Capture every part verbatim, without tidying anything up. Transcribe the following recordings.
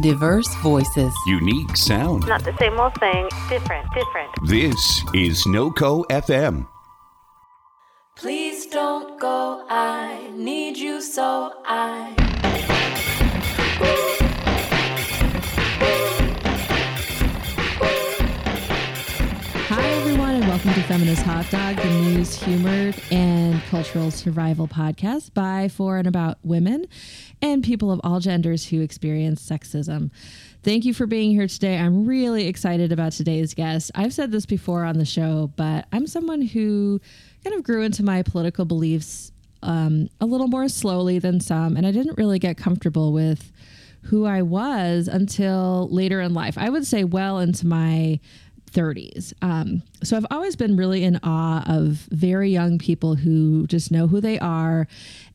Diverse voices. Unique sound. Not the same old thing. Different, different. This is NoCo F M. Please don't go, I need you so I... Hi everyone and welcome to Feminist Hot Dog, the news, humor, and cultural survival podcast by, for, and about women and people of all genders who experience sexism. Thank you for being here today. I'm really excited about today's guest. I've said this before on the show, but I'm someone who kind of grew into my political beliefs um, a little more slowly than some, and I didn't really get comfortable with who I was until later in life. I would say well into my thirties. Um, so I've always been really in awe of very young people who just know who they are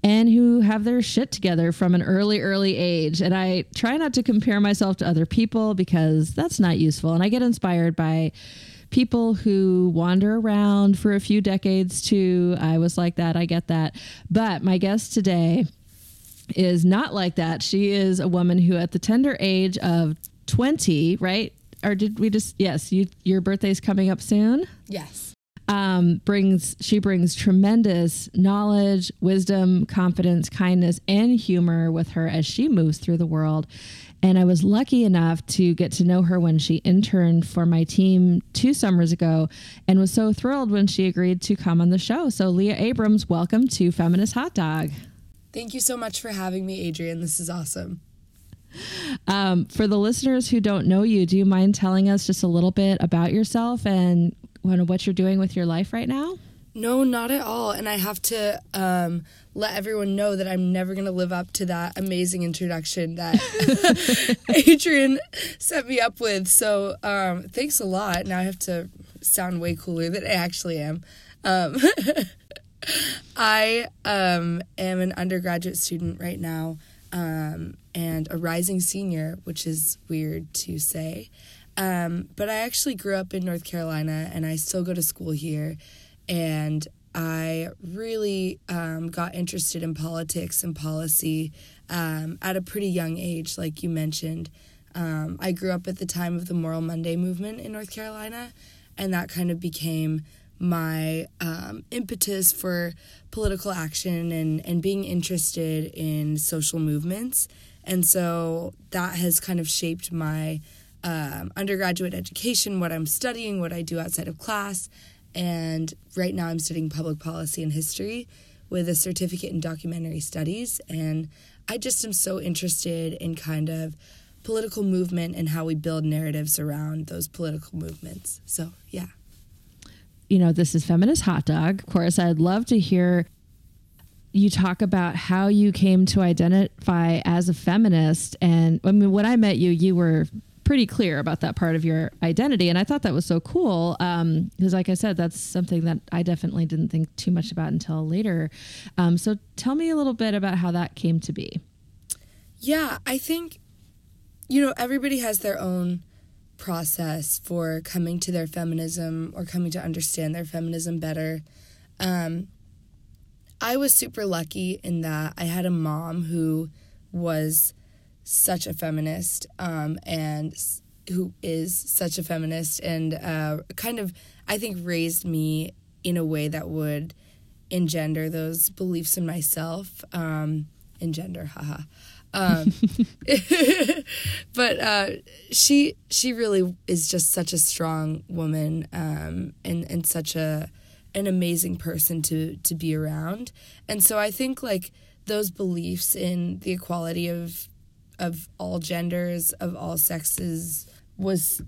and who have their shit together from an early, early age. And I try not to compare myself to other people because that's not useful. And I get inspired by people who wander around for a few decades too. I was like that. I get that. But my guest today is not like that. She is a woman who at the tender age of twenty, right? Or did we just, yes, you, your birthday's coming up soon. Yes. Um, brings, she brings tremendous knowledge, wisdom, confidence, kindness, and humor with her as she moves through the world. And I was lucky enough to get to know her when she interned for my team two summers ago and was so thrilled when she agreed to come on the show. So Leah Abrams, welcome to Feminist Hot Dog. Thank you so much for having me, Adrienne. This is awesome. Um, for the listeners who don't know you, do you mind telling us just a little bit about yourself and what you're doing with your life right now? No, not at all. And I have to um, let everyone know that I'm never going to live up to that amazing introduction that Adrienne set me up with. So um, thanks a lot. Now I have to sound way cooler than I actually am. Um, I um, am an undergraduate student right now um, and a rising senior, which is weird to say. Um, but I actually grew up in North Carolina and I still go to school here. And I really um, got interested in politics and policy um, at a pretty young age, like you mentioned. Um, I grew up at the time of the Moral Monday movement in North Carolina, and that kind of became my um, impetus for political action and, and being interested in social movements. And so that has kind of shaped my um, undergraduate education, what I'm studying, what I do outside of class. And right now I'm studying public policy and history with a certificate in documentary studies. And I just am so interested in kind of political movement and how we build narratives around those political movements. So, yeah. You know, this is Feminist Hot Dog. Of course, I'd love to hear you talk about how you came to identify as a feminist. And I mean, when I met you, you were pretty clear about that part of your identity. And I thought that was so cool. Um, because like I said, that's something that I definitely didn't think too much about until later. Um, so tell me a little bit about how that came to be. Yeah, I think, you know, everybody has their own process for coming to their feminism or coming to understand their feminism better. Um, I was super lucky in that I had a mom who was such a feminist um, and who is such a feminist and uh, kind of, I think, raised me in a way that would engender those beliefs in myself. Um, engender, haha. Um, but uh, she she really is just such a strong woman um, and, and such a an amazing person to, to be around. And so I think, like, those beliefs in the equality of of all genders, of all sexes, was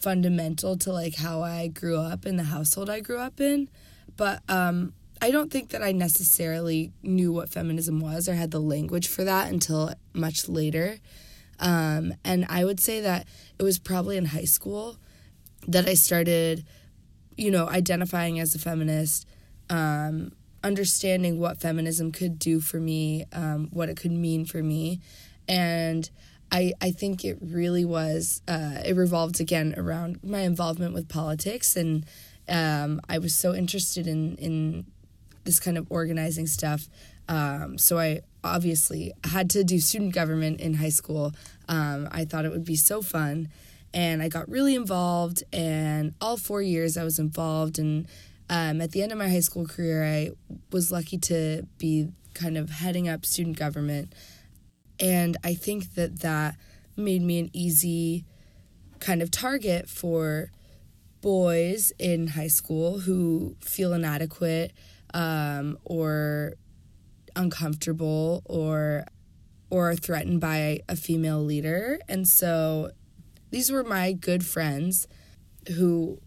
fundamental to, like, how I grew up and the household I grew up in. But um, I don't think that I necessarily knew what feminism was or had the language for that until much later. Um, and I would say that it was probably in high school that I started, you know, identifying as a feminist, um, understanding what feminism could do for me, um, what it could mean for me. And I I think it really was, uh, it revolved again around my involvement with politics. And um, I was so interested in, in this kind of organizing stuff. Um, so I, obviously, had to do student government in high school. Um, I thought it would be so fun, and I got really involved, and all four years I was involved, and um, at the end of my high school career, I was lucky to be kind of heading up student government, and I think that that made me an easy kind of target for boys in high school who feel inadequate um, or uncomfortable or or are threatened by a female leader. And so these were my good friends who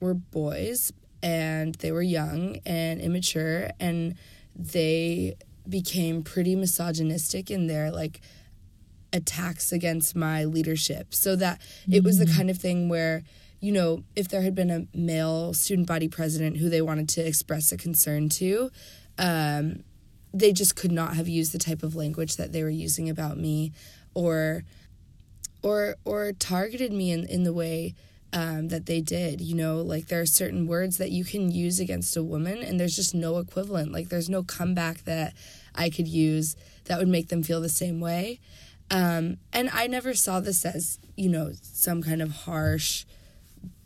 were boys, and they were young and immature, and they became pretty misogynistic in their like attacks against my leadership. So that mm-hmm. it was the kind of thing where, you know, if there had been a male student body president who they wanted to express a concern to, um, they just could not have used the type of language that they were using about me, or or or targeted me in, in the way um, that they did. You know, like there are certain words that you can use against a woman, and there's just no equivalent. Like there's no comeback that I could use that would make them feel the same way. Um, and I never saw this as, you know, some kind of harsh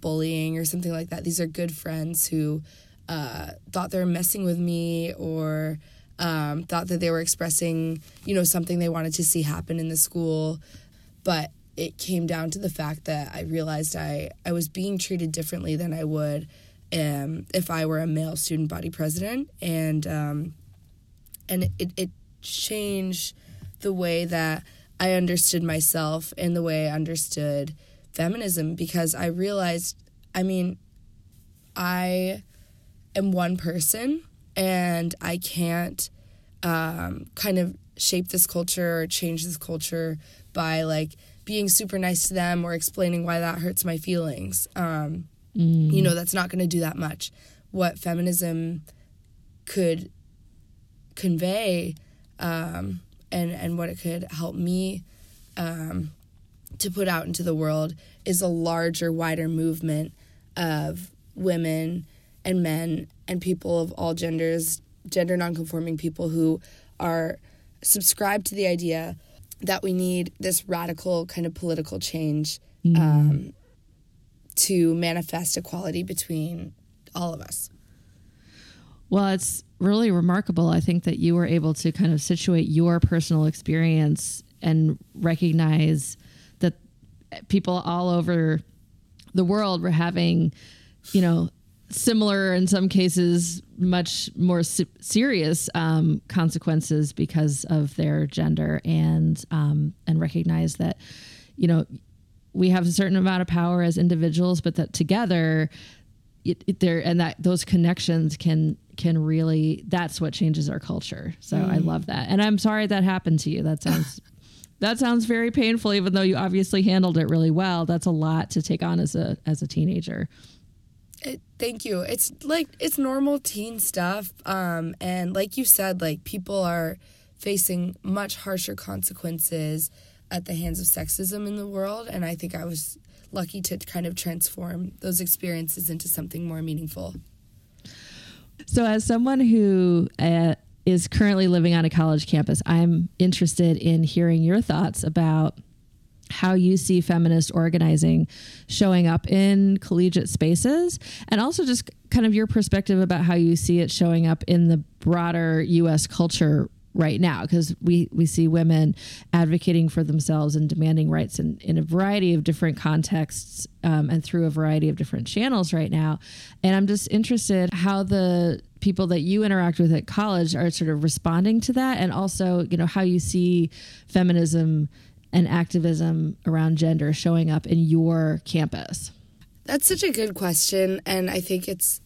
bullying or something like that. These are good friends who uh, thought they were messing with me, or Um, thought that they were expressing, you know, something they wanted to see happen in the school. But it came down to the fact that I realized I, I was being treated differently than I would um, if I were a male student body president. And um, and it, it changed the way that I understood myself and the way I understood feminism, because I realized, I mean, I am one person, and I can't um, kind of shape this culture or change this culture by, like, being super nice to them or explaining why that hurts my feelings. Um, mm. You know, that's not going to do that much. What feminism could convey um, and, and what it could help me um, to put out into the world is a larger, wider movement of women and men and people of all genders, gender nonconforming people who are subscribed to the idea that we need this radical kind of political change mm. um, to manifest equality between all of us. Well, it's really remarkable, I think, that you were able to kind of situate your personal experience and recognize that people all over the world were having, you know, similar, in some cases, much more se- serious um, consequences because of their gender, and um, and recognize that, you know, we have a certain amount of power as individuals, but that together, it, it, there and that those connections can can really, that's what changes our culture. So mm. I love that, and I'm sorry that happened to you. That sounds that sounds very painful, even though you obviously handled it really well. That's a lot to take on as a as a teenager. It, thank you. It's like, it's normal teen stuff. Um, and like you said, like people are facing much harsher consequences at the hands of sexism in the world. And I think I was lucky to kind of transform those experiences into something more meaningful. So as someone who uh, is currently living on a college campus, I'm interested in hearing your thoughts about how you see feminist organizing showing up in collegiate spaces, and also just kind of your perspective about how you see it showing up in the broader U S culture right now, because we, we see women advocating for themselves and demanding rights in, in a variety of different contexts um, and through a variety of different channels right now. And I'm just interested how the people that you interact with at college are sort of responding to that, and also, you know, how you see feminism and activism around gender showing up in your campus? That's such a good question. And I think it's,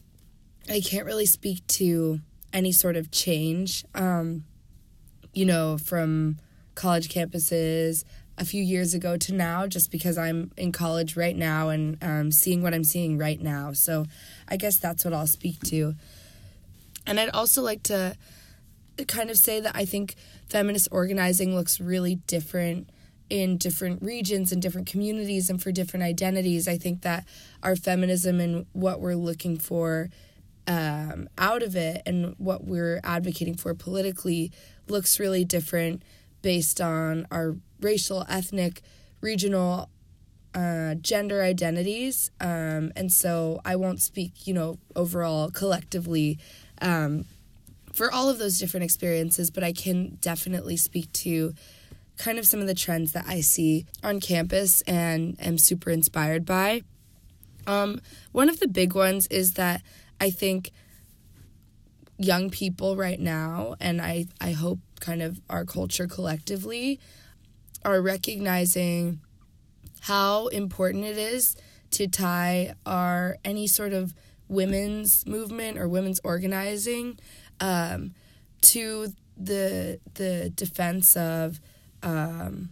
I can't really speak to any sort of change, um, you know, from college campuses a few years ago to now, just because I'm in college right now and um, seeing what I'm seeing right now. So I guess that's what I'll speak to. And I'd also like to kind of say that I think feminist organizing looks really different in different regions and different communities and for different identities. I think that our feminism and what we're looking for um, out of it and what we're advocating for politically looks really different based on our racial, ethnic, regional, uh, gender identities. Um, and so I won't speak, you know, overall collectively um, for all of those different experiences, but I can definitely speak to kind of some of the trends that I see on campus and am super inspired by. Um, one of the big ones is that I think young people right now, and I, I hope kind of our culture collectively, are recognizing how important it is to tie our any sort of women's movement or women's organizing um, to the the defense of um,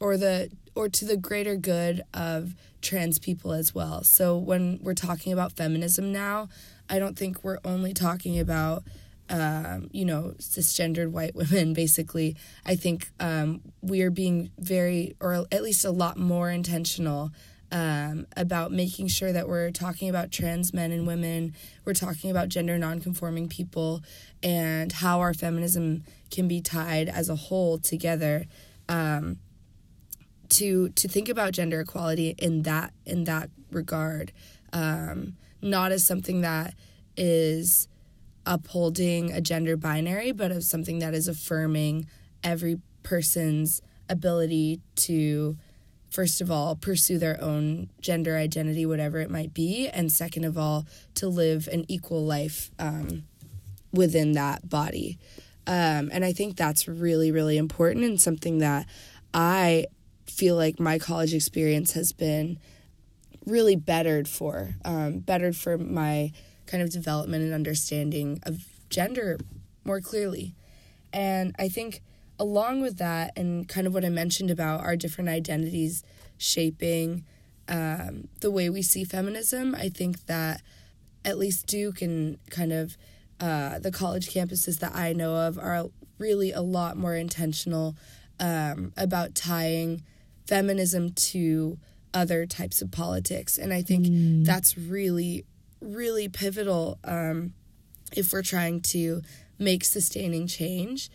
or the or to the greater good of trans people as well. So when we're talking about feminism now, I don't think we're only talking about, um, you know, cisgendered white women, basically. I think um, we are being very, or at least a lot more intentional um, about making sure that we're talking about trans men and women, we're talking about gender nonconforming people, and how our feminism can be tied as a whole together um, to to think about gender equality in that in that regard. Um, not as something that is upholding a gender binary, but as something that is affirming every person's ability to, first of all, pursue their own gender identity, whatever it might be, and second of all, to live an equal life um, within that body. Um, and I think that's really, really important, and something that I feel like my college experience has been really bettered for, um, bettered for my kind of development and understanding of gender more clearly. And I think along with that, and kind of what I mentioned about our different identities shaping um, the way we see feminism, I think that at least Duke and kind of uh, the college campuses that I know of are really a lot more intentional um, about tying feminism to other types of politics. And I think mm. that's really, really pivotal um, if we're trying to make sustaining change.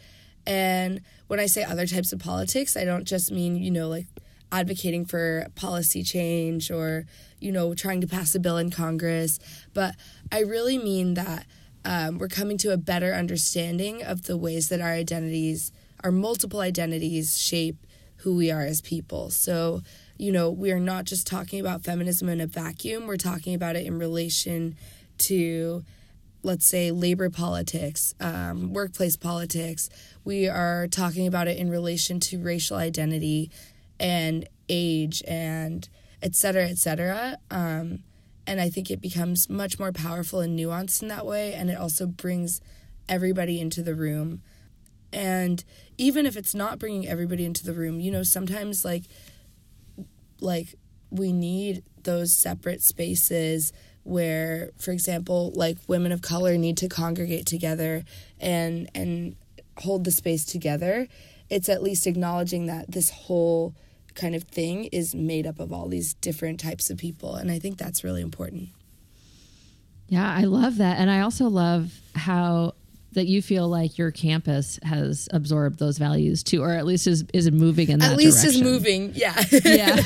And when I say other types of politics, I don't just mean, you know, like advocating for policy change or, you know, trying to pass a bill in Congress. But I really mean that um, we're coming to a better understanding of the ways that our identities, our multiple identities, shape who we are as people. So, you know, we are not just talking about feminism in a vacuum. We're talking about it in relation to, let's say, labor politics, um, workplace politics. We are talking about it in relation to racial identity and age and et cetera, et cetera. Um, and I think it becomes much more powerful and nuanced in that way. And it also brings everybody into the room. And even if it's not bringing everybody into the room, you know, sometimes like, like we need those separate spaces where, for example, like women of color need to congregate together and and hold the space together. It's at least acknowledging that this whole kind of thing is made up of all these different types of people. And I think that's really important. Yeah, I love that. And I also love how that you feel like your campus has absorbed those values too, or at least is, is moving in that direction. At least is moving, yeah. Yeah.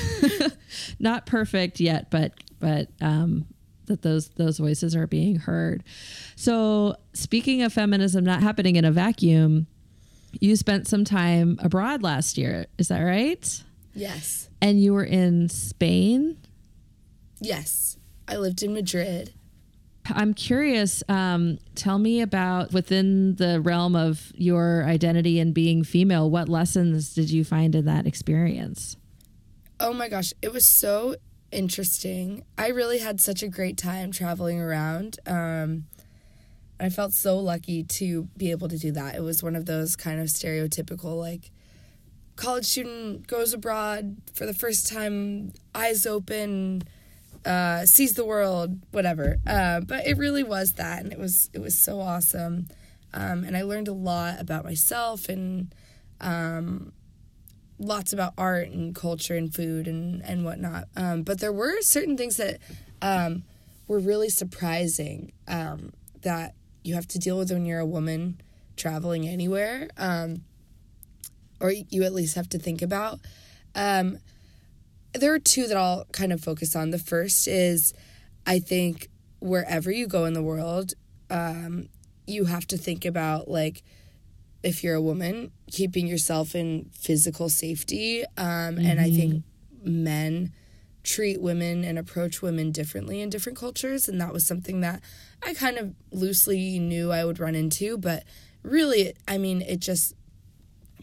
Not perfect yet, but but um, that those those voices are being heard. So speaking of feminism not happening in a vacuum, you spent some time abroad last year. Is that right? Yes. And you were in Spain? Yes. I lived in Madrid. I'm curious, um, tell me about, within the realm of your identity and being female, what lessons did you find in that experience? Oh my gosh, it was so interesting. I really had such a great time traveling around. Um, I felt so lucky to be able to do that. It was one of those kind of stereotypical, like, college student goes abroad for the first time, eyes open, Uh, sees the world, whatever. Uh, but it really was that, and it was it was so awesome. Um, and I learned a lot about myself, and um, lots about art and culture and food and, and whatnot. Um, but there were certain things that um, were really surprising um, that you have to deal with when you're a woman traveling anywhere, um, or you at least have to think about. Um, there are two that I'll kind of focus on. The first is, I think wherever you go in the world, um, you have to think about, like, if you're a woman, keeping yourself in physical safety. Um, mm-hmm. And I think men treat women and approach women differently in different cultures. And that was something that I kind of loosely knew I would run into. But really, I mean, it just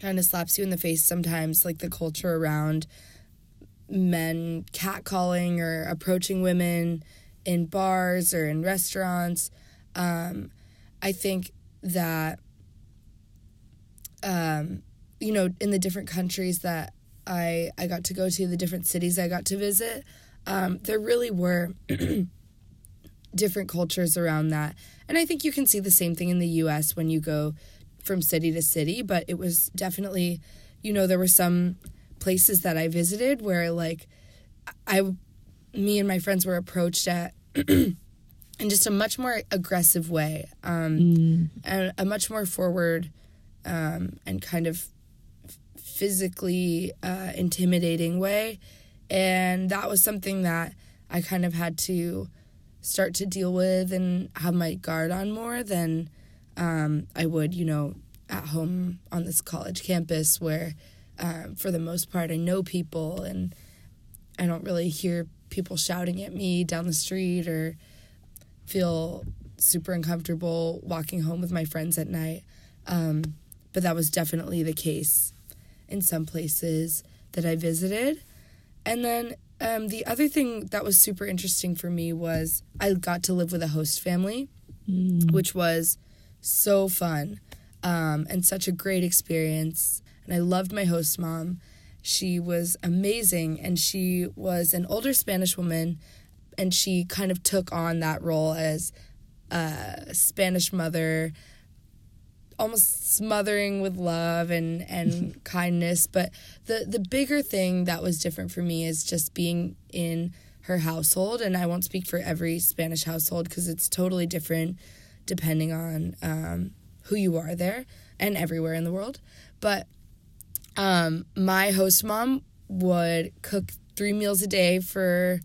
kind of slaps you in the face sometimes, like the culture around men catcalling or approaching women in bars or in restaurants. Um, I think that, um, you know, in the different countries that I, I got to go to, the different cities I got to visit, um, there really were different cultures around that. And I think you can see the same thing in the U S when you go from city to city, but it was definitely, you know, there were some places that I visited where, like, I, me and my friends were approached at in just a much more aggressive way, um, mm. and a much more forward um, and kind of physically uh, intimidating way. And that was something that I kind of had to start to deal with and have my guard on more than um, I would, you know, at home on this college campus where, um, for the most part, I know people and I don't really hear people shouting at me down the street or feel super uncomfortable walking home with my friends at night. Um, but that was definitely the case in some places that I visited. And then um, the other thing that was super interesting for me was I got to live with a host family, mm. which was so fun um, and such a great experience. And I loved my host mom. She was amazing, and she was an older Spanish woman, and she kind of took on that role as a Spanish mother, almost smothering with love and, and kindness. But the, the bigger thing that was different for me is just being in her household, and I won't speak for every Spanish household because it's totally different depending on um, who you are there and everywhere in the world. But Um, my host mom would cook three meals a day for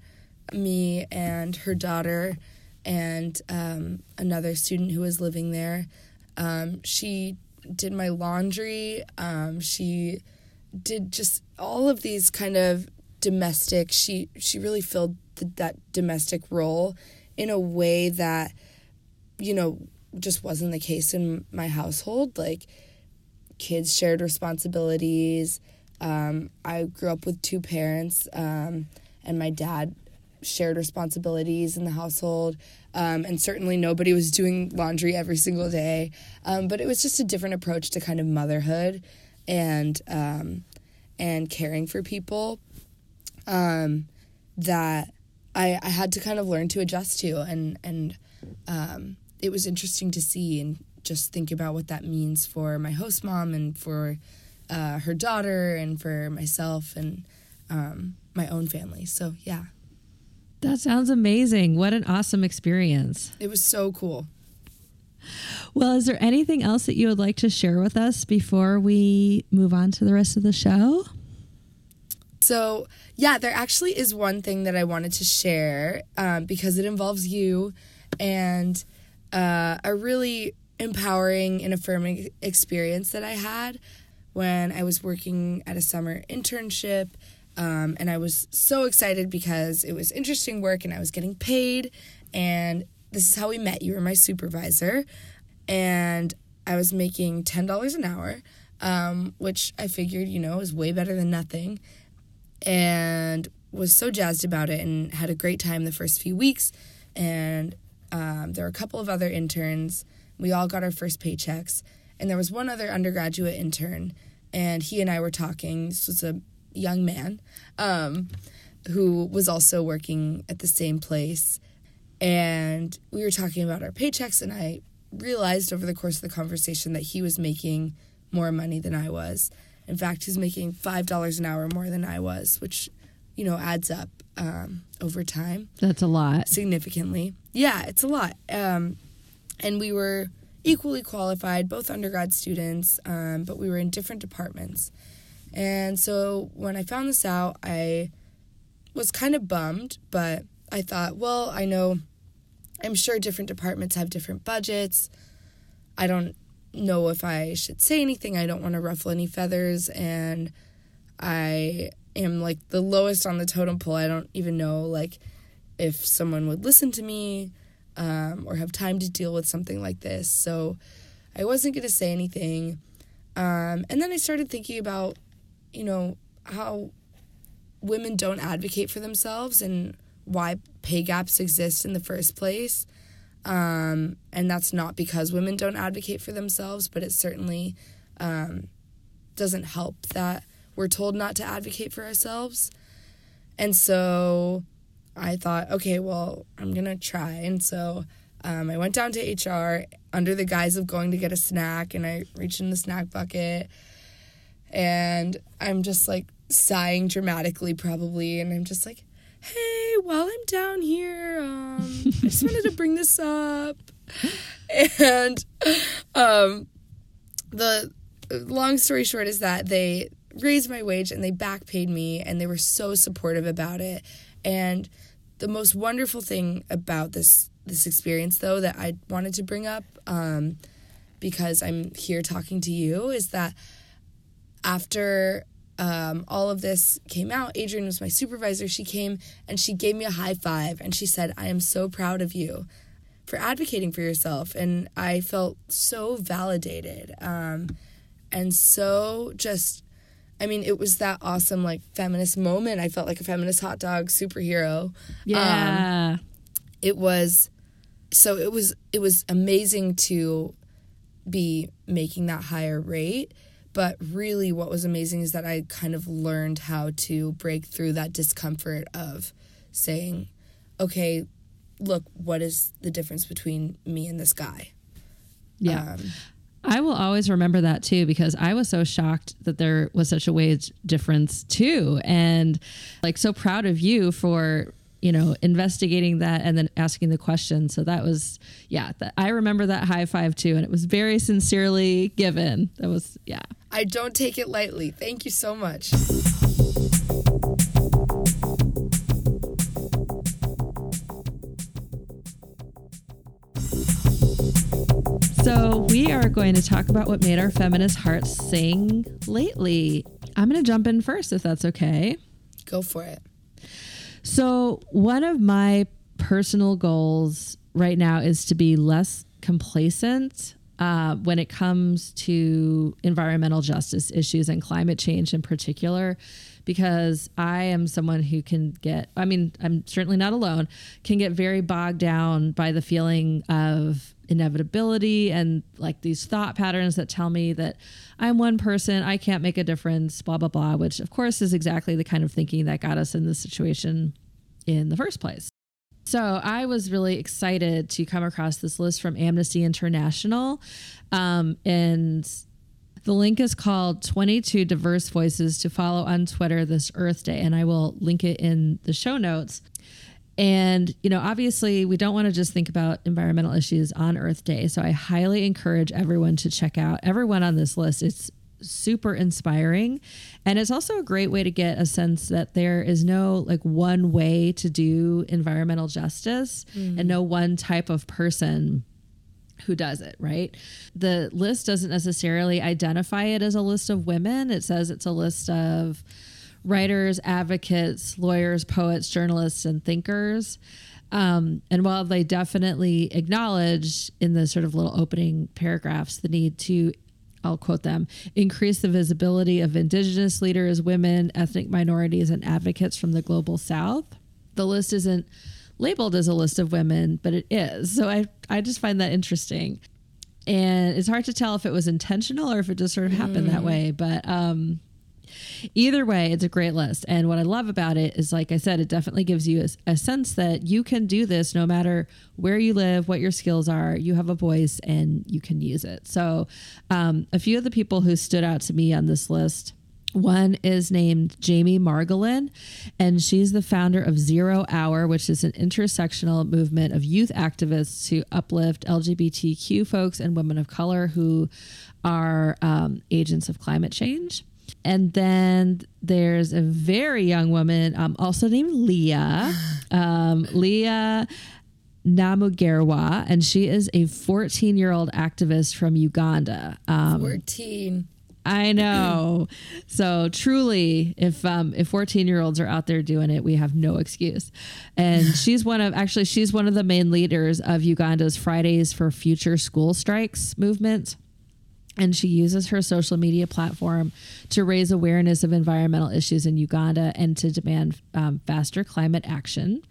me and her daughter and um, another student who was living there. Um, she did my laundry. Um, she did just all of these kind of domestic. She she really filled the, that domestic role in a way that, you know, just wasn't the case in my household. Like, kids shared responsibilities. Um, I grew up with two parents, um, and my dad shared responsibilities in the household. Um, and certainly nobody was doing laundry every single day. Um, but it was just a different approach to kind of motherhood and um, and caring for people um, that I, I had to kind of learn to adjust to. And, and um, it was interesting to see and just think about what that means for my host mom and for uh, her daughter and for myself and um, my own family. So, yeah. That sounds amazing. What an awesome experience. It was so cool. Well, is there anything else that you would like to share with us before we move on to the rest of the show? So, yeah, there actually is one thing that I wanted to share um, because it involves you and uh, a really empowering and affirming experience that I had when I was working at a summer internship, um, and I was so excited because it was interesting work and I was getting paid, and this is how we met. You were my supervisor, and I was making ten dollars an hour, um, which I figured, you know, is way better than nothing, and was so jazzed about it and had a great time the first few weeks, and um, there were a couple of other interns. We all got our first paychecks, and there was one other undergraduate intern, and he and I were talking. This was a young man um, who was also working at the same place, and we were talking about our paychecks, and I realized over the course of the conversation that he was making more money than I was. In fact, he's making five dollars an hour more than I was, which, you know, adds up um, over time. That's a lot. Significantly. Yeah, it's a lot. Um And we were equally qualified, both undergrad students, um, but we were in different departments. And so when I found this out, I was kind of bummed, but I thought, well, I know, I'm sure different departments have different budgets. I don't know if I should say anything. I don't want to ruffle any feathers, and I am, like, the lowest on the totem pole. I don't even know, like, if someone would listen to me um, or have time to deal with something like this. So I wasn't going to say anything. Um, and then I started thinking about, you know, how women don't advocate for themselves and why pay gaps exist in the first place. Um, and that's not because women don't advocate for themselves, but it certainly um, doesn't help that we're told not to advocate for ourselves. And so I thought, okay, well, I'm going to try. And so um, I went down to H R under the guise of going to get a snack, and I reached in the snack bucket, and I'm just, like, sighing dramatically probably, and I'm just like, hey, while I'm down here, um, I just wanted to bring this up. And um, the long story short is that they raised my wage and they back paid me, and they were so supportive about it. And the most wonderful thing about this this experience, though, that I wanted to bring up, um, because I'm here talking to you, is that after Um, all of this came out, Adrienne was my supervisor. She came and she gave me a high five, and she said, I am so proud of you for advocating for yourself. And I felt so validated. Um, and so just, I mean, it was that awesome, like, feminist moment. I felt like a feminist hot dog superhero. Yeah. Um, it was, so it was, it was amazing to be making that higher rate. But really what was amazing is that I kind of learned how to break through that discomfort of saying, okay, look, what is the difference between me and this guy? Yeah. Um, I will always remember that too, because I was so shocked that there was such a wage difference too. And, like, so proud of you for, you know, investigating that and then asking the question. So that was, yeah, th- I remember that high five too. And it was very sincerely given. That was, yeah. I don't take it lightly. Thank you so much. So we are going to talk about what made our feminist hearts sing lately. I'm going to jump in first, if that's okay. Go for it. So one of my personal goals right now is to be less complacent uh, when it comes to environmental justice issues and climate change in particular, because I am someone who can get, I mean, I'm certainly not alone, can get very bogged down by the feeling of inevitability and, like, these thought patterns that tell me that I'm one person, I can't make a difference, blah, blah, blah, which of course is exactly the kind of thinking that got us in this situation in the first place. So I was really excited to come across this list from Amnesty International. Um, and the link is called twenty-two Diverse Voices to Follow on Twitter this Earth Day, and I will link it in the show notes. And, you know, obviously we don't want to just think about environmental issues on Earth Day. So I highly encourage everyone to check out everyone on this list. It's super inspiring. And it's also a great way to get a sense that there is no, like, one way to do environmental justice mm. and no one type of person who does it, right? The list doesn't necessarily identify it as a list of women. It says it's a list of writers, advocates, lawyers, poets, journalists, and thinkers. Um, and while they definitely acknowledge in the sort of little opening paragraphs the need to, I'll quote them, increase the visibility of Indigenous leaders, women, ethnic minorities, and advocates from the global South, the list isn't labeled as a list of women, but it is. So I, I just find that interesting. And it's hard to tell if it was intentional or if it just sort of happened mm. that way. But um, either way, it's a great list. And what I love about it is, like I said, it definitely gives you a, a sense that you can do this no matter where you live, what your skills are, you have a voice and you can use it. So um, a few of the people who stood out to me on this list One is named Jamie Margolin, and she's the founder of Zero Hour, which is an intersectional movement of youth activists to uplift L G B T Q folks and women of color who are um, agents of climate change. And then there's a very young woman um, also named Leah, um, Leah Namugerwa, and she is a fourteen-year-old activist from Uganda. Um, fourteen. I know. So truly, if um, if fourteen-year-olds are out there doing it, we have no excuse. And she's one of actually she's one of the main leaders of Uganda's Fridays for Future School Strikes movement. And she uses her social media platform to raise awareness of environmental issues in Uganda and to demand um, faster climate action.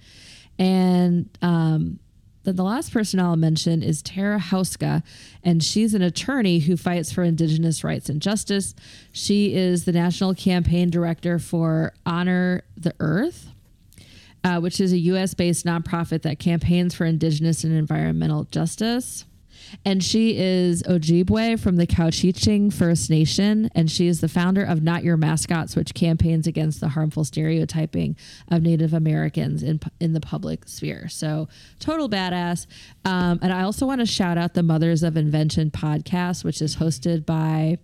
And um, then the last person I'll mention is Tara Houska, and she's an attorney who fights for Indigenous rights and justice. She is the national campaign director for Honor the Earth, uh, which is a U S-based nonprofit that campaigns for Indigenous and environmental justice. And she is Ojibwe from the Couchiching First Nation, and she is the founder of Not Your Mascots, which campaigns against the harmful stereotyping of Native Americans in in the public sphere. So total badass. Um, and I also want to shout out the Mothers of Invention podcast, which is hosted by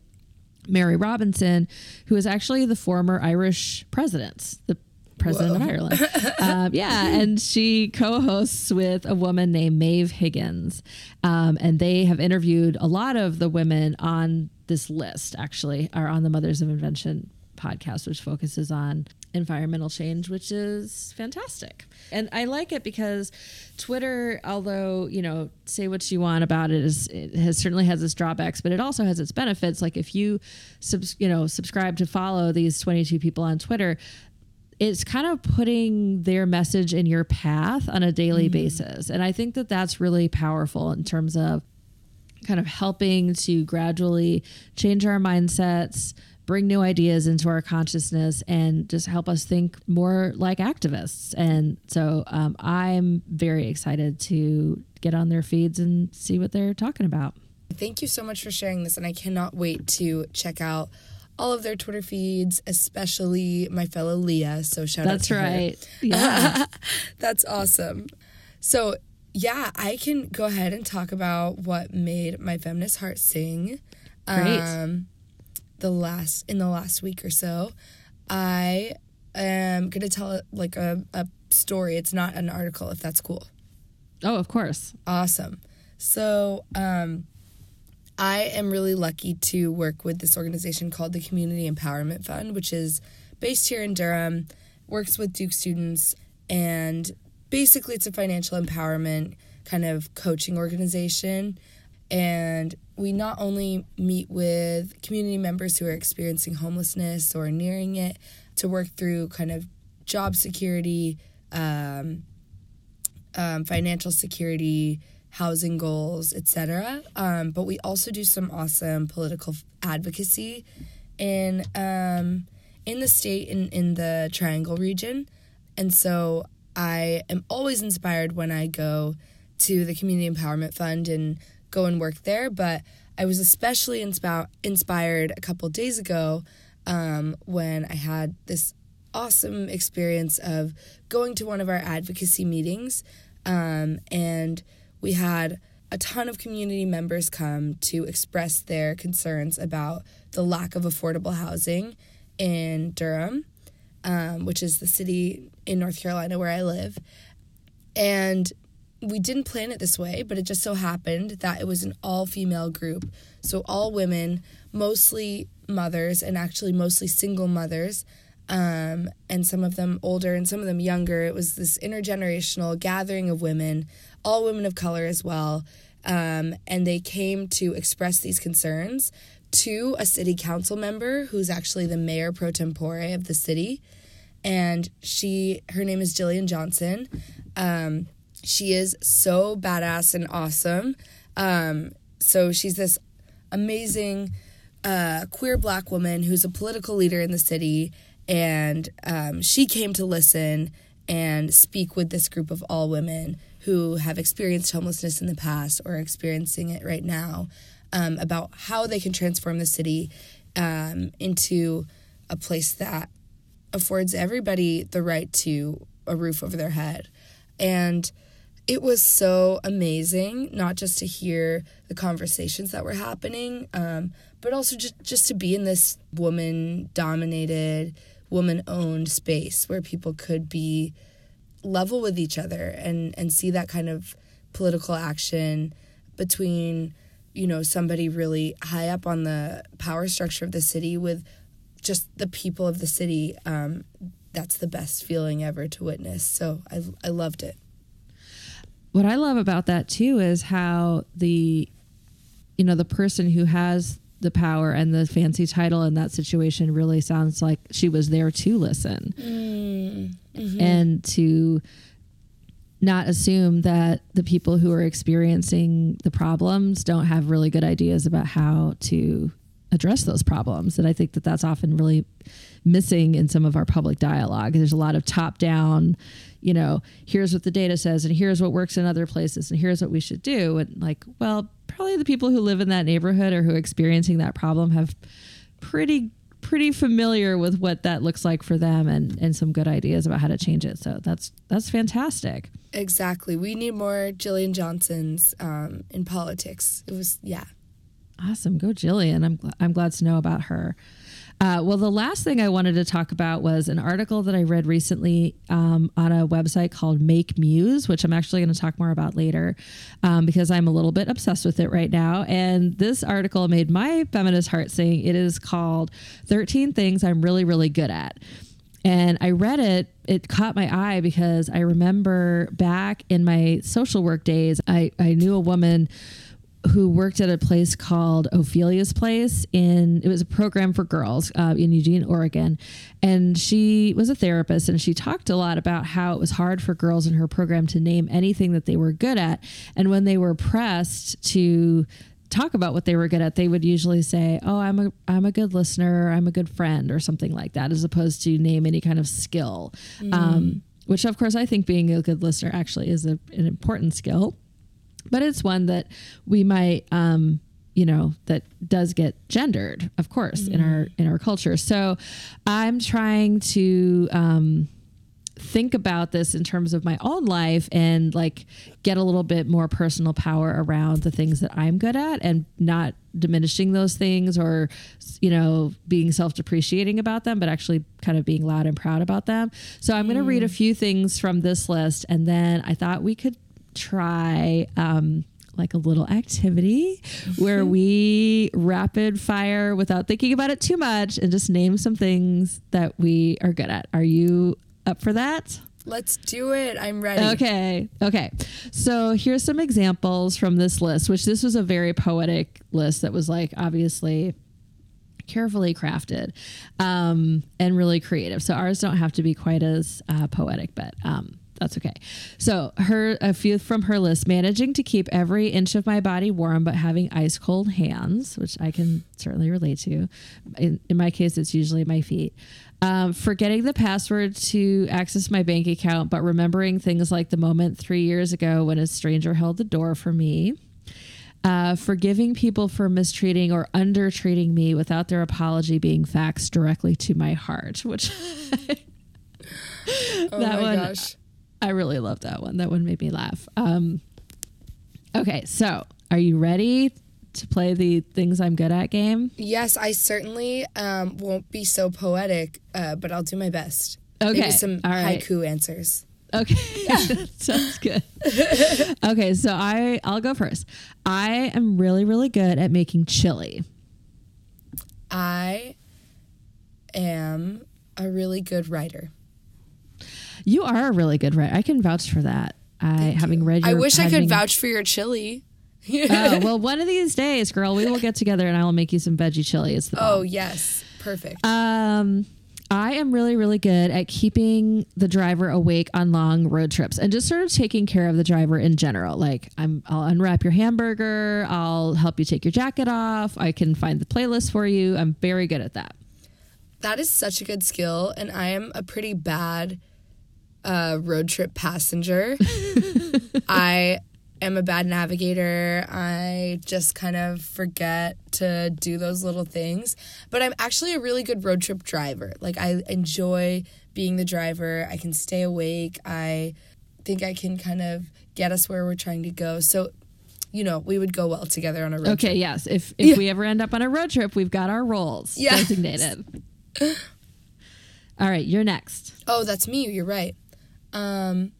Mary Robinson, who is actually the former Irish president, the president Whoa. Of Ireland. um, yeah. And she co-hosts with a woman named Maeve Higgins. Um, and they have interviewed a lot of the women on this list, actually, are on the Mothers of Invention podcast, which focuses on environmental change, which is fantastic. And I like it because Twitter, although, you know, say what you want about it, is it has certainly has its drawbacks, but it also has its benefits. Like if you, subs, you know, subscribe to follow these twenty-two people on Twitter, it's kind of putting their message in your path on a daily mm-hmm. basis. And I think that that's really powerful in terms of kind of helping to gradually change our mindsets, bring new ideas into our consciousness, and just help us think more like activists. And so um, I'm very excited to get on their feeds and see what they're talking about. Thank you so much for sharing this. And I cannot wait to check out all of their Twitter feeds, especially my fellow Leah. So shout That's out to right. her. That's right. Yeah. That's awesome. So yeah, I can go ahead and talk about what made my feminist heart sing. Great. Um, the last, in the last week or so, I am going to tell like a, a story. It's not an article, if that's cool. Oh, of course. Awesome. So, um, I am really lucky to work with this organization called the Community Empowerment Fund, which is based here in Durham, works with Duke students, and basically it's a financial empowerment kind of coaching organization. And we not only meet with community members who are experiencing homelessness or nearing it to work through kind of job security, um, um, financial security, housing goals, et cetera. Um, but we also do some awesome political advocacy in um, in the state, in, in the Triangle region. And so I am always inspired when I go to the Community Empowerment Fund and go and work there. But I was especially insp- inspired a couple days ago um, when I had this awesome experience of going to one of our advocacy meetings um, and we had a ton of community members come to express their concerns about the lack of affordable housing in Durham, um, which is the city in North Carolina where I live. And we didn't plan it this way, but it just so happened that it was an all-female group. So all women, mostly mothers, and actually mostly single mothers, um, and some of them older and some of them younger. It was this intergenerational gathering of women, all women of color as well, um, and they came to express these concerns to a city council member who's actually the mayor pro tempore of the city, and she, her name is Jillian Johnson. Um, she is so badass and awesome. Um, so she's this amazing uh, queer black woman who's a political leader in the city, and um, she came to listen and speak with this group of all women who have experienced homelessness in the past or are experiencing it right now, um, about how they can transform the city um, into a place that affords everybody the right to a roof over their head. And it was so amazing, not just to hear the conversations that were happening, um, but also just, just to be in this woman-dominated, woman-owned space where people could be level with each other and, and see that kind of political action between, you know, somebody really high up on the power structure of the city with just the people of the city. Um, that's the best feeling ever to witness. So I, I loved it. What I love about that too is how the, you know, the person who has the power and the fancy title in that situation really sounds like she was there to listen mm, mm-hmm. and to not assume that the people who are experiencing the problems don't have really good ideas about how to address those problems. And I think that that's often really missing in some of our public dialogue. There's a lot of top down, you know, here's what the data says and here's what works in other places and here's what we should do. And like, well, probably the people who live in that neighborhood or who are experiencing that problem have pretty, pretty familiar with what that looks like for them and, and some good ideas about how to change it. So that's, that's fantastic. Exactly. We need more Jillian Johnsons um, in politics. It was, yeah. Awesome. Go Jillian. I'm, gl- I'm glad to know about her. Uh, well, the last thing I wanted to talk about was an article that I read recently um, on a website called Make Muse, which I'm actually going to talk more about later um, because I'm a little bit obsessed with it right now. And this article made my feminist heart sing. It is called thirteen Things I'm Really, Really Good At. And I read it, it caught my eye because I remember back in my social work days, I, I knew a woman who worked at a place called Ophelia's Place in, it was a program for girls uh, in Eugene, Oregon. And she was a therapist and she talked a lot about how it was hard for girls in her program to name anything that they were good at. And when they were pressed to talk about what they were good at, they would usually say, oh, I'm a, I'm a good listener, or I'm a good friend or something like that, as opposed to name any kind of skill. Mm. Um, which of course I think being a good listener actually is a, an important skill. But it's one that we might, um, you know, that does get gendered, of course, mm-hmm. in our in our culture. So I'm trying to um, think about this in terms of my own life and like get a little bit more personal power around the things that I'm good at and not diminishing those things or, you know, being self-depreciating about them, but actually kind of being loud and proud about them. So I'm mm. going to read a few things from this list. And then I thought we could try um like a little activity where we rapid fire without thinking about it too much and just name some things that we are good at. Are you up for that? Let's do it. I'm ready. Okay. Okay. So here's some examples from this list, which this was a very poetic list that was like obviously carefully crafted um and really creative. So ours don't have to be quite as uh, poetic, but um that's okay. So her, a few from her list, managing to keep every inch of my body warm, but having ice cold hands, which I can certainly relate to. In, in my case, it's usually my feet. Um, forgetting the password to access my bank account, but remembering things like the moment three years ago when a stranger held the door for me. Uh, forgiving people for mistreating or undertreating me without their apology being faxed directly to my heart, which oh that my one, gosh. I really love that one. That one made me laugh. Um, okay, so are you ready to play the Things I'm Good At game? Yes, I certainly um, won't be so poetic, uh, but I'll do my best. Okay. Maybe some all right. haiku answers. Okay, yeah. Sounds good. Okay, so I, I'll go first. I am really, really good at making chili. I am a really good writer. You are a really good writer. I can vouch for that. I Thank having you. read your I wish I could vouch for your chili. Oh, well, one of these days, girl, we will get together and I will make you some veggie chili. It's the bomb. Oh, yes. Perfect. Um, I am really, really good at keeping the driver awake on long road trips and just sort of taking care of the driver in general. Like I'm, I'll unwrap your hamburger. I'll help you take your jacket off. I can find the playlist for you. I'm very good at that. That is such a good skill. And I am a pretty bad... Uh, road trip passenger. I am a bad navigator. I just kind of forget to do those little things. But I'm actually a really good road trip driver. Like, I enjoy being the driver. I can stay awake. I think I can kind of get us where we're trying to go. So, you know, we would go well together on a road okay, trip. Okay, yes. If if yeah. we ever end up on a road trip, we've got our roles yes. designated. All right, you're next. Oh, that's me. You're right. Um,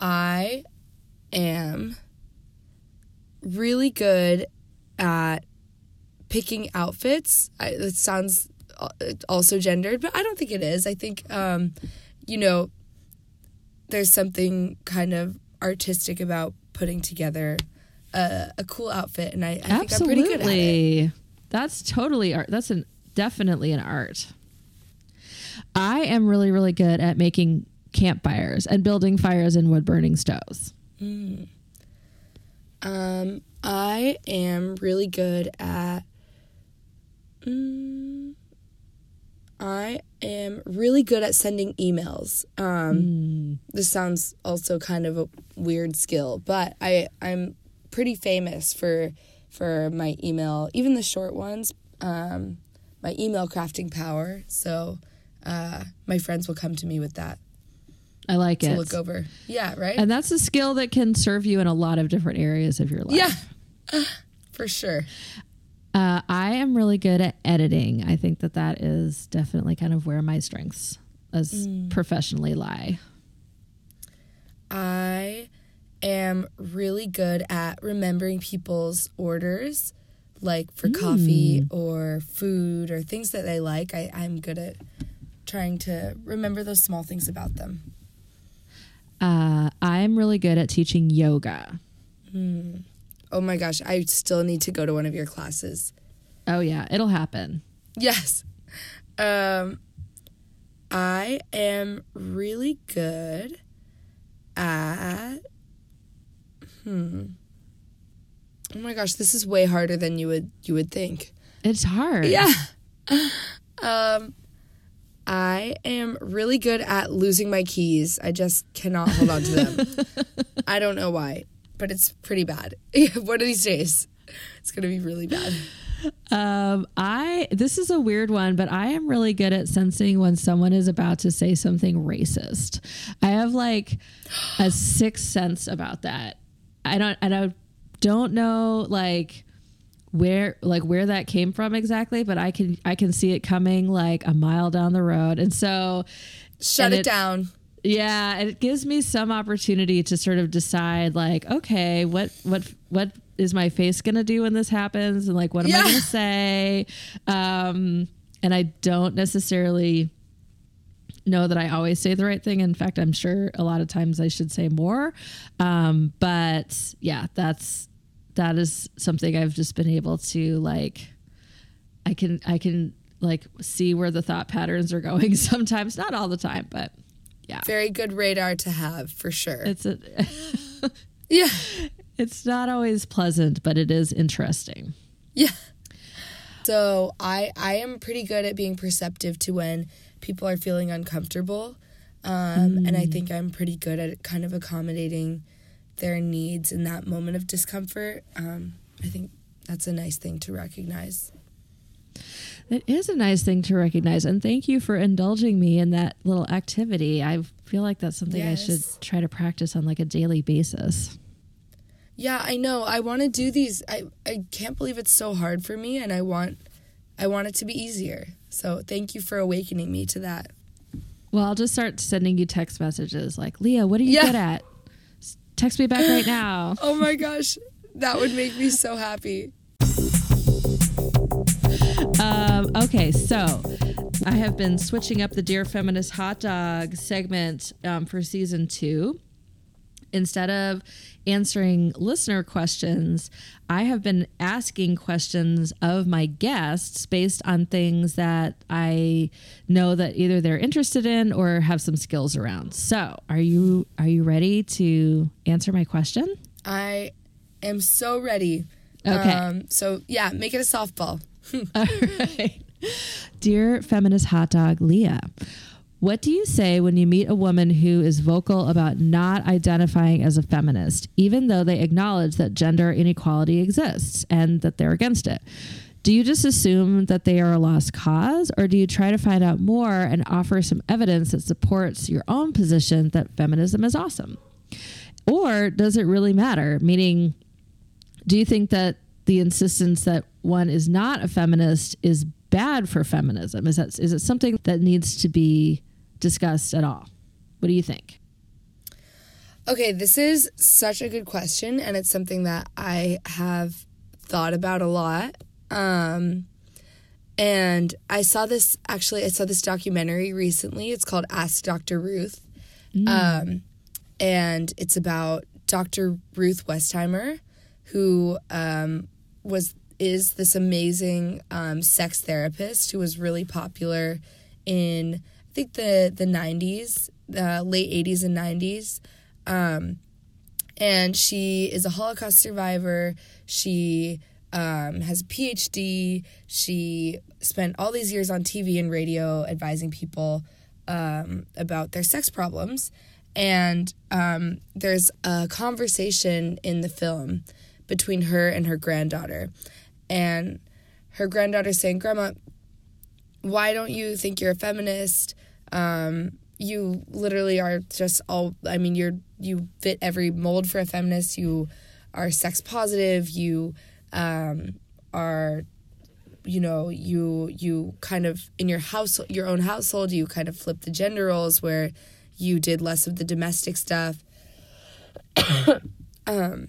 I am really good at picking outfits. I, it sounds also gendered, but I don't think it is. I think, um, you know, there's something kind of artistic about putting together a, a cool outfit, and I, I think I'm pretty good at it. That's totally art. That's an, definitely an art. I am really, really good at making campfires and building fires and wood burning stoves. Mm. Um, I am really good at. Mm, I am really good at sending emails. Um, mm. This sounds also kind of a weird skill, but I I'm pretty famous for for my email, even the short ones. Um, my email crafting power. So. Uh, my friends will come to me with that. I like to it. To look over. Yeah, right? And that's a skill that can serve you in a lot of different areas of your life. Yeah, for sure. Uh, I am really good at editing. I think that that is definitely kind of where my strengths as mm. professionally lie. I am really good at remembering people's orders, like for mm. coffee or food or things that they like. I, I'm good at trying to remember those small things about them. Uh, I'm really good at teaching yoga. Mm. Oh my gosh, I still need to go to one of your classes. Oh yeah, it'll happen. Yes. Um, I am really good at... Hmm. Oh my gosh, this is way harder than you would you would think. It's hard. Yeah. Um... I am really good at losing my keys. I just cannot hold on to them. I don't know why, but it's pretty bad. One of these days, it's going to be really bad. Um, I this is a weird one, but I am really good at sensing when someone is about to say something racist. I have like a sixth sense about that. I don't. And I don't know like. where like where that came from exactly, but I can I can see it coming like a mile down the road, and so shut and it, it down. Yeah, and it gives me some opportunity to sort of decide like, okay, what what what is my face gonna do when this happens, and like what am yeah. I gonna say? Um, and I don't necessarily know that I always say the right thing. In fact, I'm sure a lot of times I should say more. Um, but yeah, that's. That is something I've just been able to like, I can, I can like see where the thought patterns are going sometimes, not all the time, but yeah. Very good radar to have for sure. It's a, yeah. It's not always pleasant, but it is interesting. Yeah. So I, I am pretty good at being perceptive to when people are feeling uncomfortable. Um, mm. And I think I'm pretty good at kind of accommodating their needs in that moment of discomfort. Um, I think that's a nice thing to recognize. That is a nice thing to recognize. And thank you for indulging me in that little activity. I feel like that's something yes. I should try to practice on like a daily basis. Yeah, I know. I want to do these. I, I can't believe it's so hard for me, and I want, I want it to be easier. So thank you for awakening me to that. Well, I'll just start sending you text messages like, Leah, what are you yeah. good at? Text me back right now. Oh my gosh. That would make me so happy. Um, okay, so I have been switching up the Dear Feminist Hot Dog segment um, for season two. Instead of answering listener questions, I have been asking questions of my guests based on things that I know that either they're interested in or have some skills around. So, are you are you ready to answer my question? I am so ready. Okay. Um, so, yeah, make it a softball. All right. Dear Feminist Hot Dog Leah, What do you say when you meet a woman who is vocal about not identifying as a feminist, even though they acknowledge that gender inequality exists and that they're against it? Do you just assume that they are a lost cause, or do you try to find out more and offer some evidence that supports your own position that feminism is awesome? Or does it really matter? Meaning, do you think that the insistence that one is not a feminist is bad for feminism? Is that, is it something that needs to be discussed at all? What do you think? Okay, this is such a good question, and it's something that I have thought about a lot. Um, and I saw this, actually, I saw this documentary recently. It's called Ask Doctor Ruth. Mm. Um, and it's about Doctor Ruth Westheimer, who um, was is this amazing um, sex therapist who was really popular in, I think, the, the nineties, uh, late eighties and nineties. Um, and she is a Holocaust survivor. She... Um, has a P H D. She spent all these years on T V and radio advising people um, about their sex problems. And um, there's a conversation in the film between her and her granddaughter. And her granddaughter's saying, "Grandma, why don't you think you're a feminist? Um, you literally are just all, I mean, you're you fit every mold for a feminist. You are sex positive. You... Um, are, you know, you you kind of, in your house, your own household, you kind of flip the gender roles where you did less of the domestic stuff." um,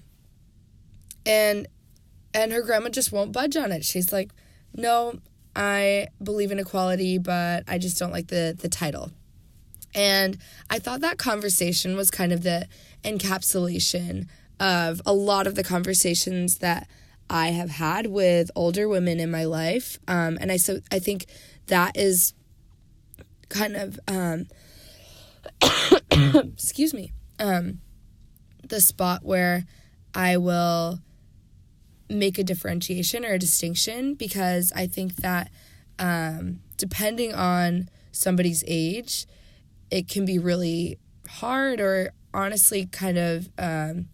and and her grandma just won't budge on it. She's like, "No, I believe in equality, but I just don't like the, the title." And I thought that conversation was kind of the encapsulation of a lot of the conversations that I have had with older women in my life, um, and I so I think that is kind of um, excuse me, um, the spot where I will make a differentiation or a distinction, because I think that um, depending on somebody's age, it can be really hard or honestly kind of um,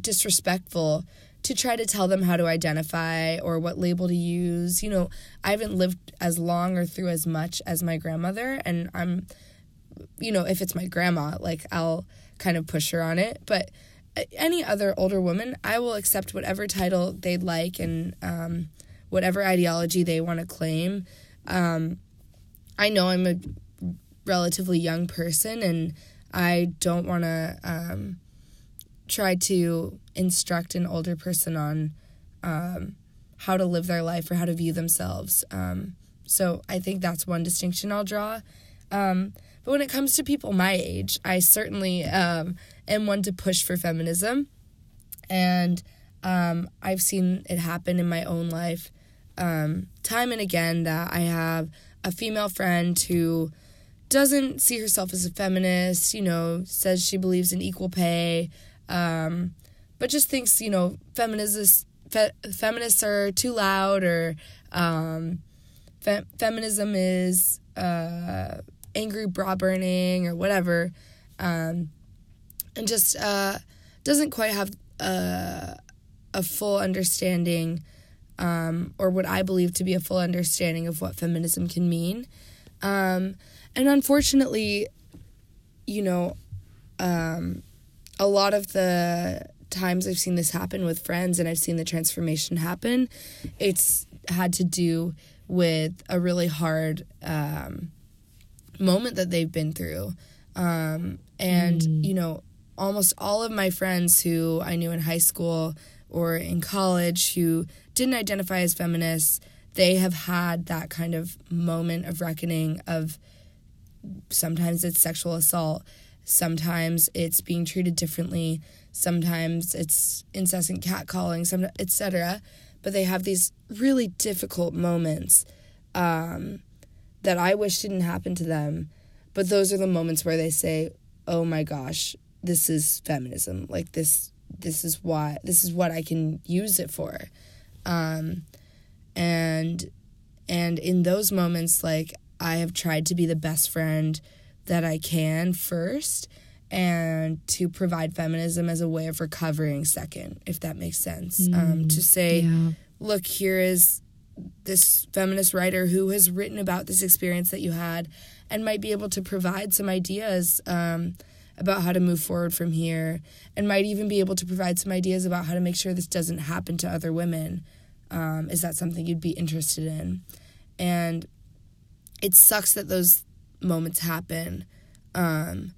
disrespectful to try to tell them how to identify or what label to use. You know, I haven't lived as long or through as much as my grandmother, and I'm, you know, if it's my grandma, like, I'll kind of push her on it. But any other older woman, I will accept whatever title they'd like and um, whatever ideology they want to claim. Um, I know I'm a relatively young person, and I don't want to... Um, try to instruct an older person on um, how to live their life or how to view themselves. Um, so I think that's one distinction I'll draw. Um, but when it comes to people my age, I certainly um, am one to push for feminism. And um, I've seen it happen in my own life um, time and again, that I have a female friend who doesn't see herself as a feminist, you know, says she believes in equal pay, Um, but just thinks, you know, feminists, fe- feminists are too loud, or um, fe- feminism is uh, angry bra burning or whatever, um, and just uh, doesn't quite have a, a full understanding um, or what I believe to be a full understanding of what feminism can mean. Um, and unfortunately, you know, um, a lot of the times I've seen this happen with friends and I've seen the transformation happen, it's had to do with a really hard um, moment that they've been through. Um, and, mm. you know, almost all of my friends who I knew in high school or in college who didn't identify as feminists, they have had that kind of moment of reckoning of, sometimes it's sexual assault, sometimes it's being treated differently, sometimes it's incessant catcalling, some, et cetera. But they have these really difficult moments um, that I wish didn't happen to them. But those are the moments where they say, "Oh my gosh, this is feminism. Like this, this is why. This is what I can use it for." Um, and and in those moments, like I have tried to be the best friend that I can first, and to provide feminism as a way of recovering second, if that makes sense. Mm, um, to say, yeah. Look, here is this feminist writer who has written about this experience that you had and might be able to provide some ideas um, about how to move forward from here, and might even be able to provide some ideas about how to make sure this doesn't happen to other women. Um, is that something you'd be interested in? And it sucks that those moments happen, um,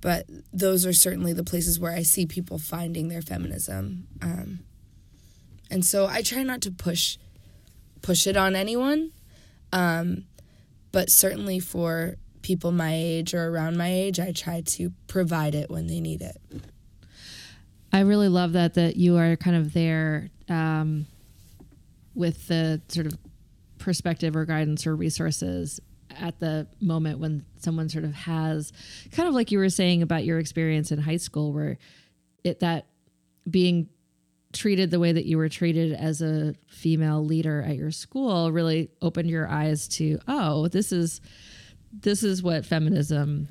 but those are certainly the places where I see people finding their feminism. Um, and so I try not to push push it on anyone, um, but certainly for people my age or around my age, I try to provide it when they need it. I really love that, that you are kind of there um, with the sort of perspective or guidance or resources at the moment when someone sort of has, kind of like you were saying about your experience in high school, where it, that being treated the way that you were treated as a female leader at your school really opened your eyes to, oh, this is, this is what feminism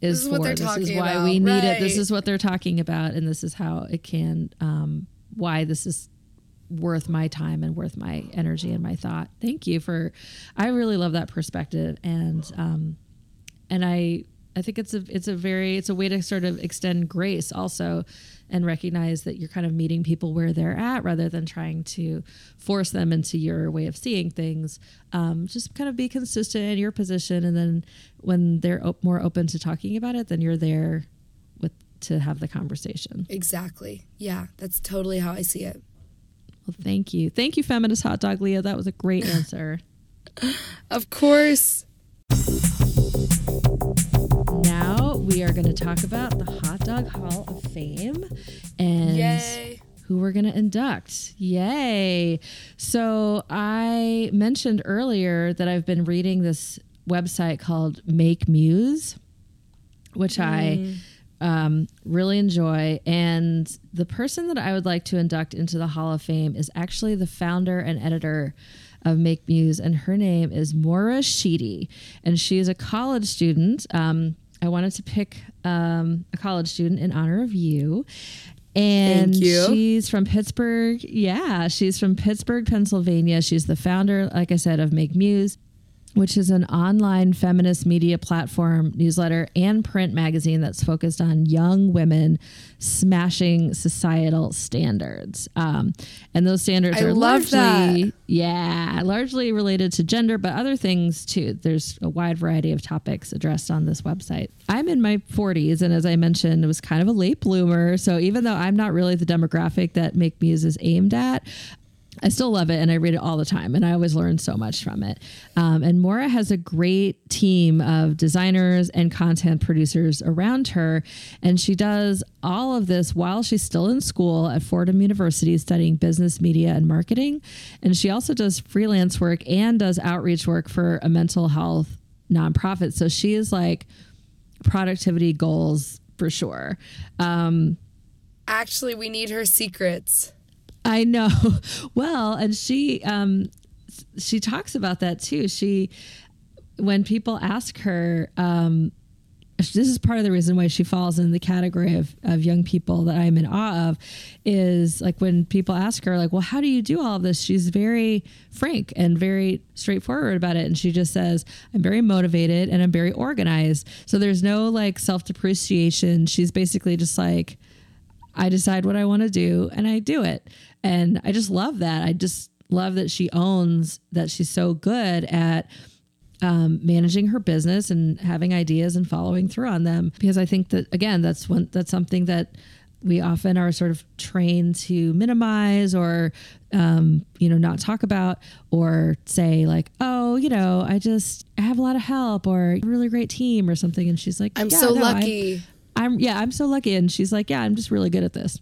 is, this is for. What they're talking this is why about. We need right. it. This is what they're talking about. And this is how it can, um, why this is worth my time and worth my energy and my thought. Thank you for, I really love that perspective. And, um, and I, I think it's a, it's a very, it's a way to sort of extend grace also and recognize that you're kind of meeting people where they're at rather than trying to force them into your way of seeing things. Um, just kind of be consistent in your position. And then when they're op- more open to talking about it, then you're there with, to have the conversation. Exactly. Yeah. That's totally how I see it. Well, thank you. Thank you, Feminist Hot Dog Leah. That was a great answer. Of course. Now we are going to talk about the Hot Dog Hall of Fame and Yay. Who we're going to induct. Yay. So I mentioned earlier that I've been reading this website called Make Muse, which mm. I... Um, really enjoy. And the person that I would like to induct into the Hall of Fame is actually the founder and editor of Make Muse, and her name is Maura Sheedy, and she is a college student. Um, I wanted to pick um, a college student in honor of you. And Thank you. She's from Pittsburgh. Yeah, she's from Pittsburgh, Pennsylvania. She's the founder, like I said, of Make Muse, which is an online feminist media platform, newsletter, and print magazine that's focused on young women smashing societal standards. Um, and those standards I are love largely, that. yeah, largely related to gender, but other things too. There's a wide variety of topics addressed on this website. I'm in my forties, and as I mentioned, I was kind of a late bloomer. So even though I'm not really the demographic that Make Muse is aimed at, I still love it, and I read it all the time, and I always learn so much from it. Um, and Maura has a great team of designers and content producers around her, and she does all of this while she's still in school at Fordham University studying business, media, and marketing. And she also does freelance work and does outreach work for a mental health nonprofit. So she is like productivity goals for sure. Um, Actually, we need her secrets. I know. Well, and she um, she talks about that too. She, when people ask her, um, this is part of the reason why she falls in the category of, of young people that I'm in awe of, is like when people ask her, like, well, how do you do all of this? She's very frank and very straightforward about it. And she just says, I'm very motivated and I'm very organized. So there's no like self-depreciation. She's basically just like, I decide what I want to do and I do it. And I just love that. I just love that she owns that she's so good at um, managing her business and having ideas and following through on them. Because I think that, again, that's one, that's something that we often are sort of trained to minimize or, um, you know, not talk about or say like, oh, you know, I just I have a lot of help or a really great team or something. And she's like, I'm yeah, so no, lucky. I, I'm yeah, I'm so lucky. And she's like, yeah, I'm just really good at this.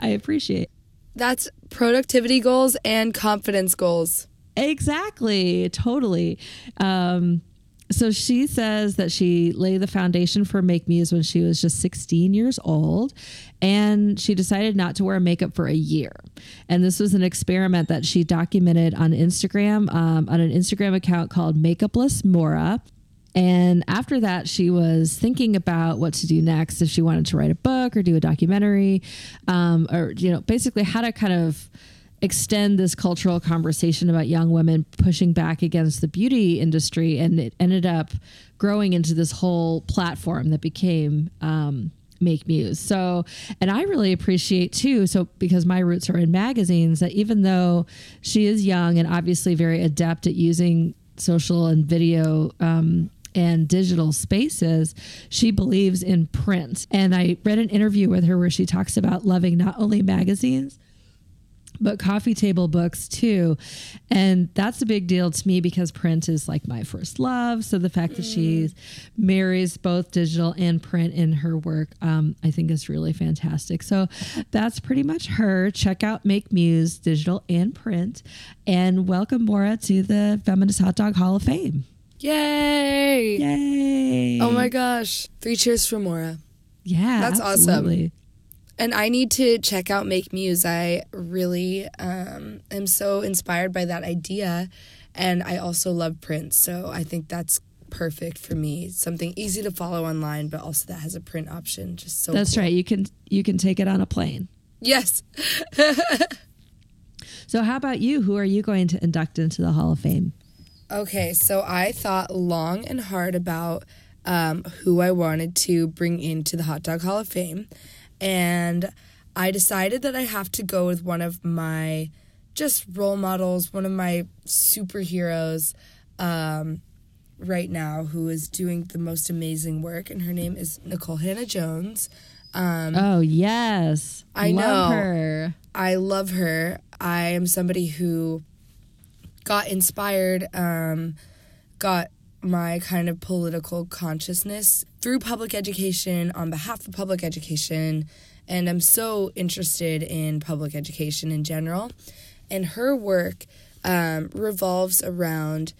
I appreciate. That's productivity goals and confidence goals. Exactly. Totally. Um, So she says that she laid the foundation for Make Muse when she was just sixteen years old, and she decided not to wear makeup for a year. And this was an experiment that she documented on Instagram, um, on an Instagram account called Makeupless Mora. And after that, she was thinking about what to do next, if she wanted to write a book or do a documentary, um, or, you know, basically how to kind of extend this cultural conversation about young women pushing back against the beauty industry. And it ended up growing into this whole platform that became um, Make Muse. So, and I really appreciate too, so because my roots are in magazines, that even though she is young and obviously very adept at using social and video um and digital spaces, she believes in print. And I read an interview with her where she talks about loving not only magazines, but coffee table books too. And that's a big deal to me because print is like my first love. So the fact mm. that she marries both digital and print in her work, um, I think is really fantastic. So that's pretty much her. Check out Make Muse, digital and print. And welcome, Maura, to the Feminist Hot Dog Hall of Fame. Yay! Yay! Oh my gosh. Three cheers for Maura. Yeah. That's absolutely awesome. And I need to check out Make Muse. I really um, am so inspired by that idea. And I also love print. So I think that's perfect for me. Something easy to follow online, but also that has a print option. Just so That's cool. right. You can you can take it on a plane. Yes. So how about you? Who are you going to induct into the Hall of Fame? Okay, so I thought long and hard about um, who I wanted to bring into the Hot Dog Hall of Fame, and I decided that I have to go with one of my just role models, one of my superheroes um, right now, who is doing the most amazing work, and her name is Nicole Hannah-Jones. Um, oh, yes. I love know. her. I love her. I am somebody who got inspired, um, got my kind of political consciousness through public education, on behalf of public education, and I'm so interested in public education in general. And her work um, revolves around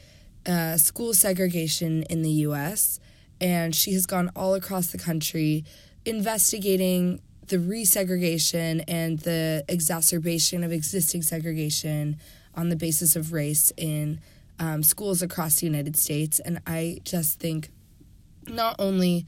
uh, school segregation in the U S, and she has gone all across the country investigating the resegregation and the exacerbation of existing segregation on the basis of race in um, schools across the United States. And I just think not only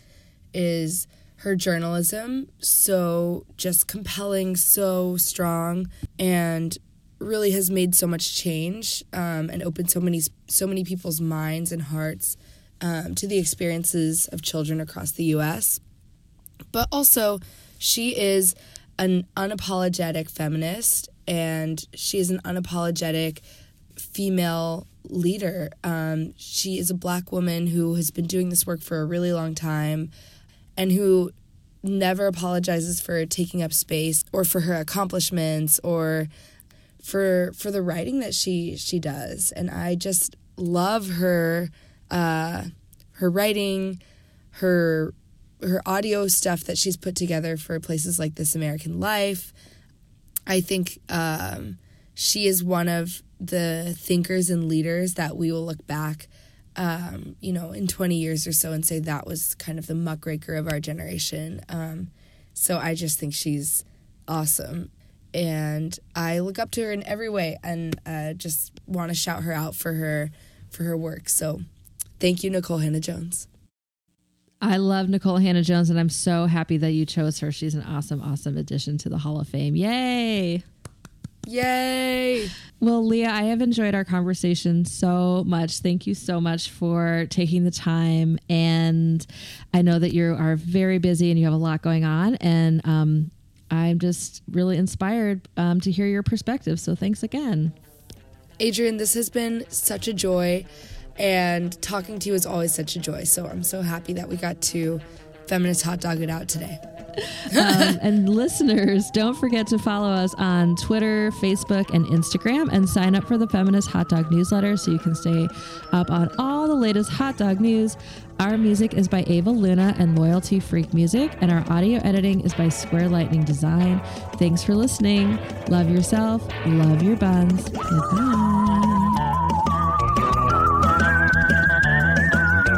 is her journalism so just compelling, so strong, and really has made so much change um, and opened so many so many people's minds and hearts um, to the experiences of children across the U S, but also she is an unapologetic feminist. And she is an unapologetic female leader. Um, she is a black woman who has been doing this work for a really long time and who never apologizes for taking up space or for her accomplishments or for for the writing that she, she does. And I just love her uh, her writing, her her audio stuff that she's put together for places like This American Life. I think um, she is one of the thinkers and leaders that we will look back, um, you know, in twenty years or so and say that was kind of the muckraker of our generation. Um, so I just think she's awesome. And I look up to her in every way and uh, just want to shout her out for her for her work. So thank you, Nicole Hannah-Jones. I love Nicole Hannah-Jones, and I'm so happy that you chose her. She's an awesome, awesome addition to the Hall of Fame. Yay! Yay! Well, Leah, I have enjoyed our conversation so much. Thank you so much for taking the time. And I know that you are very busy and you have a lot going on. And um, I'm just really inspired um, to hear your perspective. So thanks again. Adrian, this has been such a joy. And talking to you is always such a joy. So I'm so happy that we got to Feminist Hot Dog It Out today. um, and listeners, don't forget to follow us on Twitter, Facebook, and Instagram, and sign up for the Feminist Hot Dog newsletter so you can stay up on all the latest hot dog news. Our music is by Ava Luna and Loyalty Freak Music, and our audio editing is by Square Lightning Design. Thanks for listening. Love yourself. Love your buns. Goodbye. Thank you.